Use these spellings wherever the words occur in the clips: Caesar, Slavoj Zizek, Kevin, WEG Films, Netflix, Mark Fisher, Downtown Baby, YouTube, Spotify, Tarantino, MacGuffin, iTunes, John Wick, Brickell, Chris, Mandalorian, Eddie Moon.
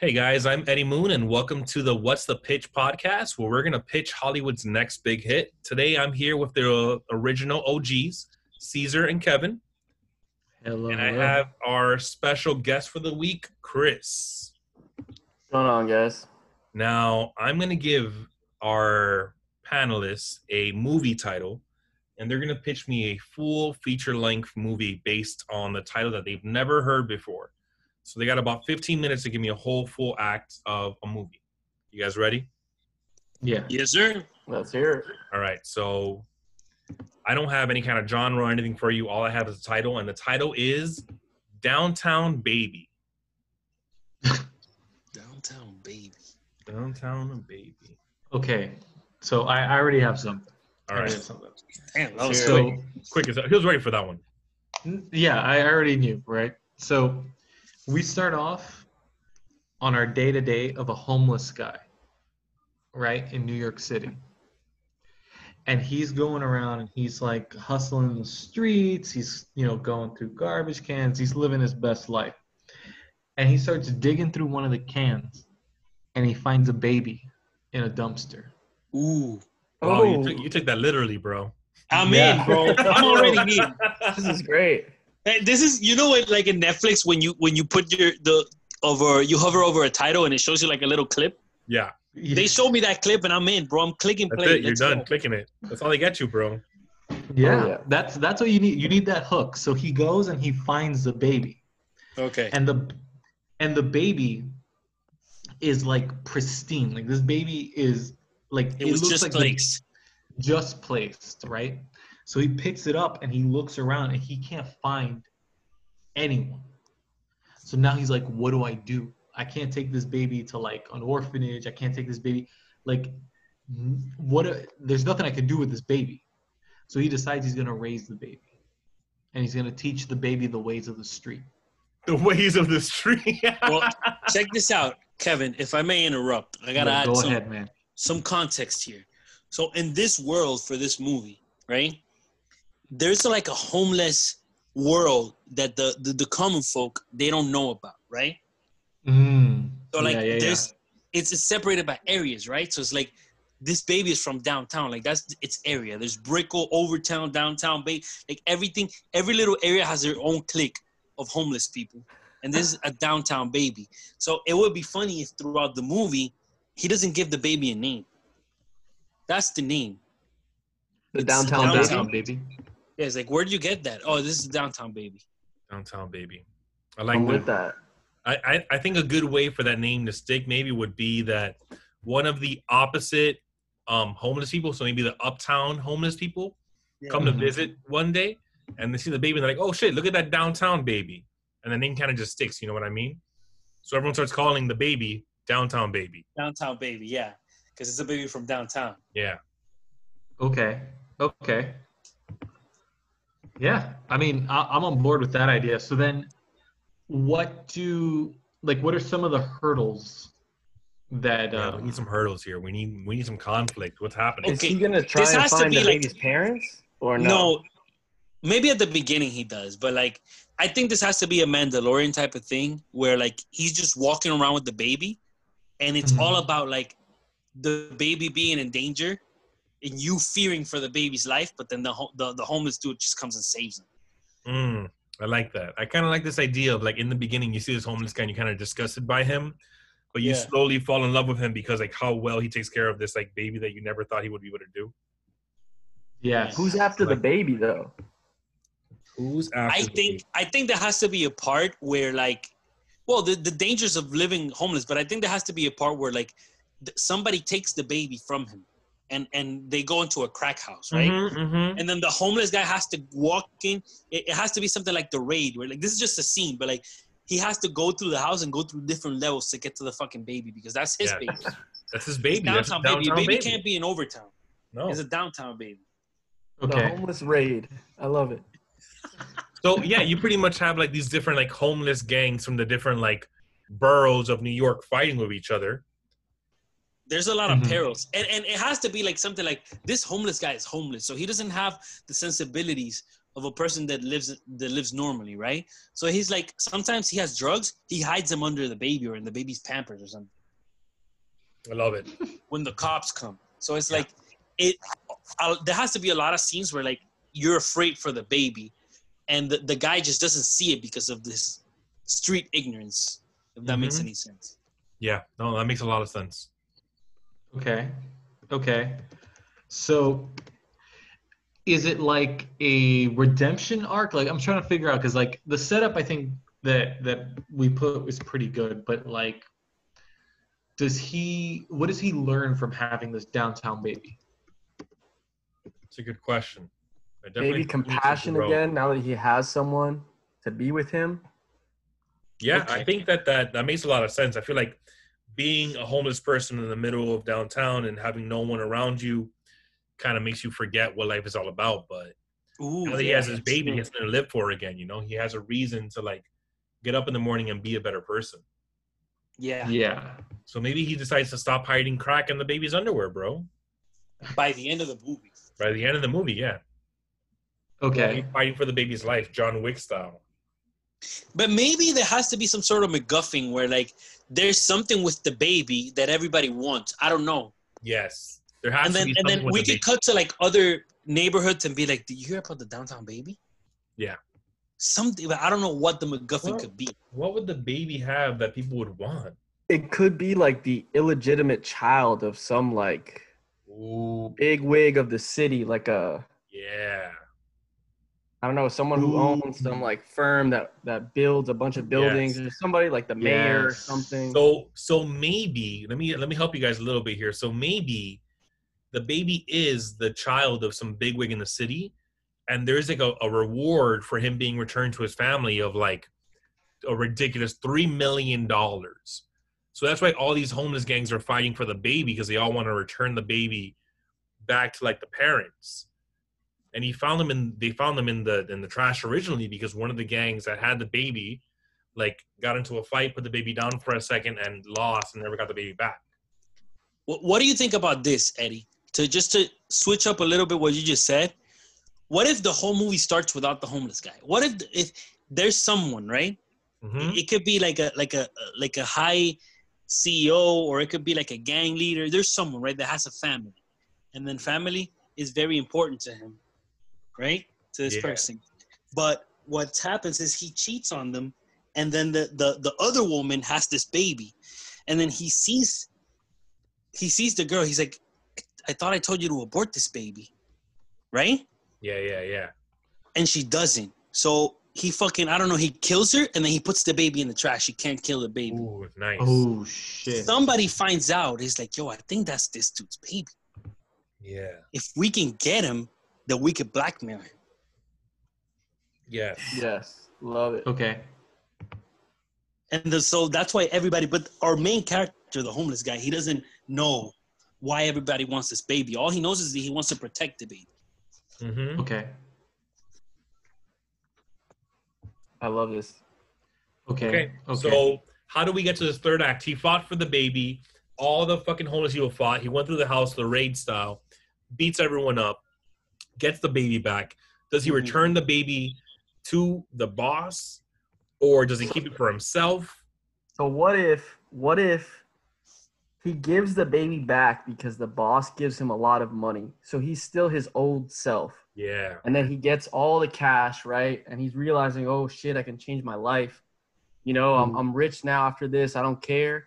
Hey guys, I'm Eddie Moon and welcome to the What's the Pitch podcast, where we're going to pitch Hollywood's next big hit. Today I'm here with the original OGs, Caesar and Kevin. Hello. And I have our special guest for the week, Chris. What's going on, guys? Now, I'm going to give our panelists a movie title, and they're going to pitch me a full feature-length movie based on the title that they've never heard before. So they got about 15 minutes to give me a whole full act of a movie. You guys ready? Yeah. Yes, sir. Let's hear it. All right. So I don't have any kind of genre or anything for you. All I have is a title, and the title is Downtown Baby. Downtown Baby. Downtown Baby. Okay. So I already have something. All right. Damn, that was so quick as that. He was ready for that one. Yeah, I already knew, right? So we start off on our day-to-day of a homeless guy, right, in New York City. And he's going around and he's like hustling in the streets. He's, you know, going through garbage cans. He's living his best life. And he starts digging through one of the cans and he finds a baby in a dumpster. Ooh. Wow, you took that literally, bro. I'm in, bro. I'm already in. This is great. This is, you know, like in Netflix when you put you hover over a title and it shows you like a little clip. Yeah. They showed me that clip and I'm in, bro. I'm clicking play. That's it. You're done clicking it. That's all they get you, bro. Yeah, oh, yeah. That's what you need. You need that hook. So he goes and he finds the baby. Okay. And the baby is like pristine. Like this baby is like it was just placed, right? So he picks it up and he looks around and he can't find anyone. So now he's like, what do I do? I can't take this baby to like an orphanage. I can't take this baby. Like, there's nothing I can do with this baby. So he decides he's going to raise the baby and he's going to teach the baby the ways of the street. The ways of the street. Well, check this out, Kevin, if I may interrupt. I got to add some context here. So in this world for this movie, right? There's like a homeless world that the common folk, they don't know about, right? Mm. So like it's separated by areas, right? So it's like this baby is from downtown, like that's its area. There's Brickell, Overtown, Downtown Bay, like everything. Every little area has their own clique of homeless people, and this is a Downtown Baby. So it would be funny if throughout the movie he doesn't give the baby a name. That's the name. The Downtown Baby. Yeah, it's like, where did you get that? Oh, this is Downtown Baby. Downtown Baby. I like that. I think a good way for that name to stick maybe would be that one of the opposite homeless people, so maybe the uptown homeless people, come to visit one day and they see the baby and they're like, oh shit, look at that Downtown Baby. And the name kind of just sticks, you know what I mean? So everyone starts calling the baby Downtown Baby. Downtown Baby, yeah. Because it's a baby from downtown. Yeah. Okay. Yeah, I mean, I'm on board with that idea. So then what are some of the hurdles that... we need some hurdles here. We need some conflict. What's happening? Okay. Is he going to try and find the baby's parents or no? No, maybe at the beginning he does. But, like, I think this has to be a Mandalorian type of thing where, like, he's just walking around with the baby and it's all about, like, the baby being in danger and you fearing for the baby's life, but then the homeless dude just comes and saves him. I like that. I kind of like this idea of, like, in the beginning, you see this homeless guy and you're kind of disgusted by him, but you slowly fall in love with him because, like, how well he takes care of this, like, baby that you never thought he would be able to do. Yeah. Who's after the baby, though? I think there has to be a part where, like, well, the dangers of living homeless, but I think there has to be a part where, like, somebody takes the baby from him. And they go into a crack house, right? And then the homeless guy has to walk in. It has to be something like The Raid, where, like, this is just a scene, but, like, he has to go through the house and go through different levels to get to the fucking baby because that's his baby. That's his baby. Downtown baby. Baby can't be in Overtown. No, it's a Downtown Baby. Okay. The homeless raid. I love it. So yeah, you pretty much have, like, these different, like, homeless gangs from the different, like, boroughs of New York fighting with each other. There's a lot of perils. And it has to be, like, something like this homeless guy is homeless, so he doesn't have the sensibilities of a person that lives normally, right? So he's like, sometimes he has drugs, he hides them under the baby or in the baby's Pampers or something. I love it. When the cops come. So it's like, there has to be a lot of scenes where like you're afraid for the baby and the guy just doesn't see it because of this street ignorance, if that makes any sense. Yeah, no, that makes a lot of sense. Okay. So is it like a redemption arc? Like, I'm trying to figure out, because like the setup I think that we put was pretty good, but like, what does he learn from having this downtown baby? That's a good question. Maybe compassion again, now that he has someone to be with him. Yeah, okay. I think that makes a lot of sense. I feel like being a homeless person in the middle of downtown and having no one around you kind of makes you forget what life is all about. But now that he has his baby, he has to live for again, you know? He has a reason to, like, get up in the morning and be a better person. Yeah. So maybe he decides to stop hiding crack in the baby's underwear, bro. By the end of the movie. Yeah. Okay. He's fighting for the baby's life, John Wick style. But maybe there has to be some sort of MacGuffin where, like, there's something with the baby that everybody wants. I don't know. Yes. There has to be something. And then we could cut to, like, other neighborhoods and be like, did you hear about the downtown baby? Yeah. Something, but I don't know what the MacGuffin could be. What would the baby have that people would want? It could be, like, the illegitimate child of some, like, bigwig of the city, like a... Yeah. I don't know, someone who owns some like firm that builds a bunch of buildings, or somebody like the mayor or something. So maybe let me help you guys a little bit here. So maybe the baby is the child of some bigwig in the city, and there's like a reward for him being returned to his family of like a ridiculous $3 million. So that's why all these homeless gangs are fighting for the baby, because they all want to return the baby back to like the parents. And they found them in the trash originally because one of the gangs that had the baby, like, got into a fight, put the baby down for a second, and lost, and never got the baby back. What do you think about this, Eddie? To switch up a little bit what you just said, what if the whole movie starts without the homeless guy? What if there's someone, right? Mm-hmm. It could be like a high CEO, or it could be like a gang leader. There's someone, right, that has a family, and then family is very important to him. Right? To this person. But what happens is he cheats on them, and then the other woman has this baby. And then he sees the girl. He's like, I thought I told you to abort this baby. Right? Yeah. And she doesn't. So he fucking, I don't know, he kills her, and then he puts the baby in the trash. He can't kill the baby. Ooh, nice. Oh, shit. Somebody finds out. He's like, yo, I think that's this dude's baby. Yeah. If we can get him, the wicked blackmailer. Yes, love it. Okay. And so that's why everybody, but our main character, the homeless guy, he doesn't know why everybody wants this baby. All he knows is that he wants to protect the baby. Mm-hmm. Okay. I love this. Okay. So how do we get to this third act? He fought for the baby. All the fucking homeless people fought. He went through the house, the raid style, beats everyone up. Gets the baby back. Does he return the baby to the boss, or does he keep it for himself? So what if he gives the baby back because the boss gives him a lot of money, so he's still his old self? Yeah. And then he gets all the cash, right? And he's realizing, oh shit, I can change my life. You know, I'm rich now after this. I don't care.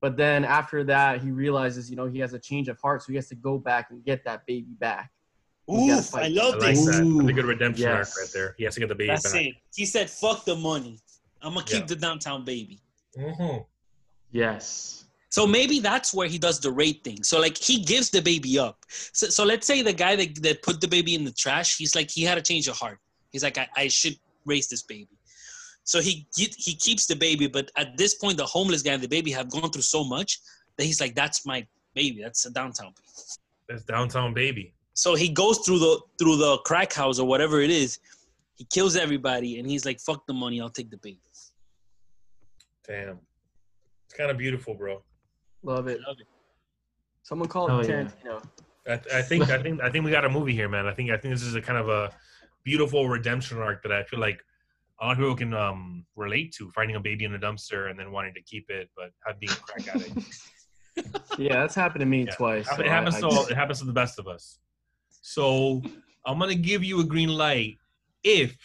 But then after that, he realizes, you know, he has a change of heart, so he has to go back and get that baby back. Ooh, I love this. Like that. That's a good redemption arc right there. He has to get the baby back. It. He said, fuck the money. I'm going to keep the downtown baby. Mm-hmm. Yes. So maybe that's where he does the raid thing. So, like, he gives the baby up. So let's say the guy that put the baby in the trash, he's like, he had a change of heart. He's like, I should raise this baby. So he keeps the baby, but at this point, the homeless guy and the baby have gone through so much that he's like, that's my baby. That's a downtown baby. That's downtown baby. So he goes through the crack house or whatever it is. He kills everybody, and he's like, fuck the money, I'll take the baby. Damn. It's kind of beautiful, bro. Love it. Someone called Tarantino. I think we got a movie here, man. I think this is a kind of a beautiful redemption arc that I feel like a lot of people can relate to, finding a baby in a dumpster and then wanting to keep it, but being a crack at it. Yeah, that's happened to me twice. So it happens to the best of us. So I'm going to give you a green light if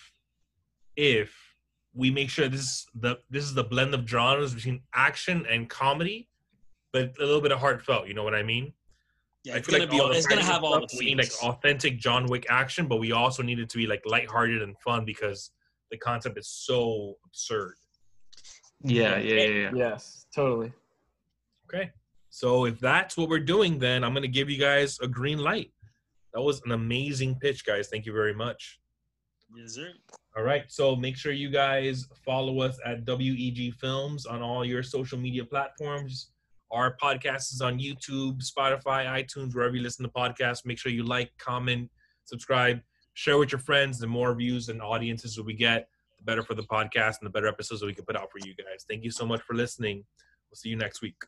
we make sure this is the blend of genres between action and comedy, but a little bit of heartfelt, you know what I mean? Yeah, it's going to have all the scenes. We need like authentic John Wick action, but we also need it to be like lighthearted and fun because the concept is so absurd. Yeah. Yes, totally. Okay. So if that's what we're doing, then I'm going to give you guys a green light. That was an amazing pitch, guys. Thank you very much. Yes, sir. All right. So make sure you guys follow us at WEG Films on all your social media platforms. Our podcast is on YouTube, Spotify, iTunes, wherever you listen to podcasts. Make sure you like, comment, subscribe, share with your friends. The more views and audiences that we get, the better for the podcast and the better episodes that we can put out for you guys. Thank you so much for listening. We'll see you next week.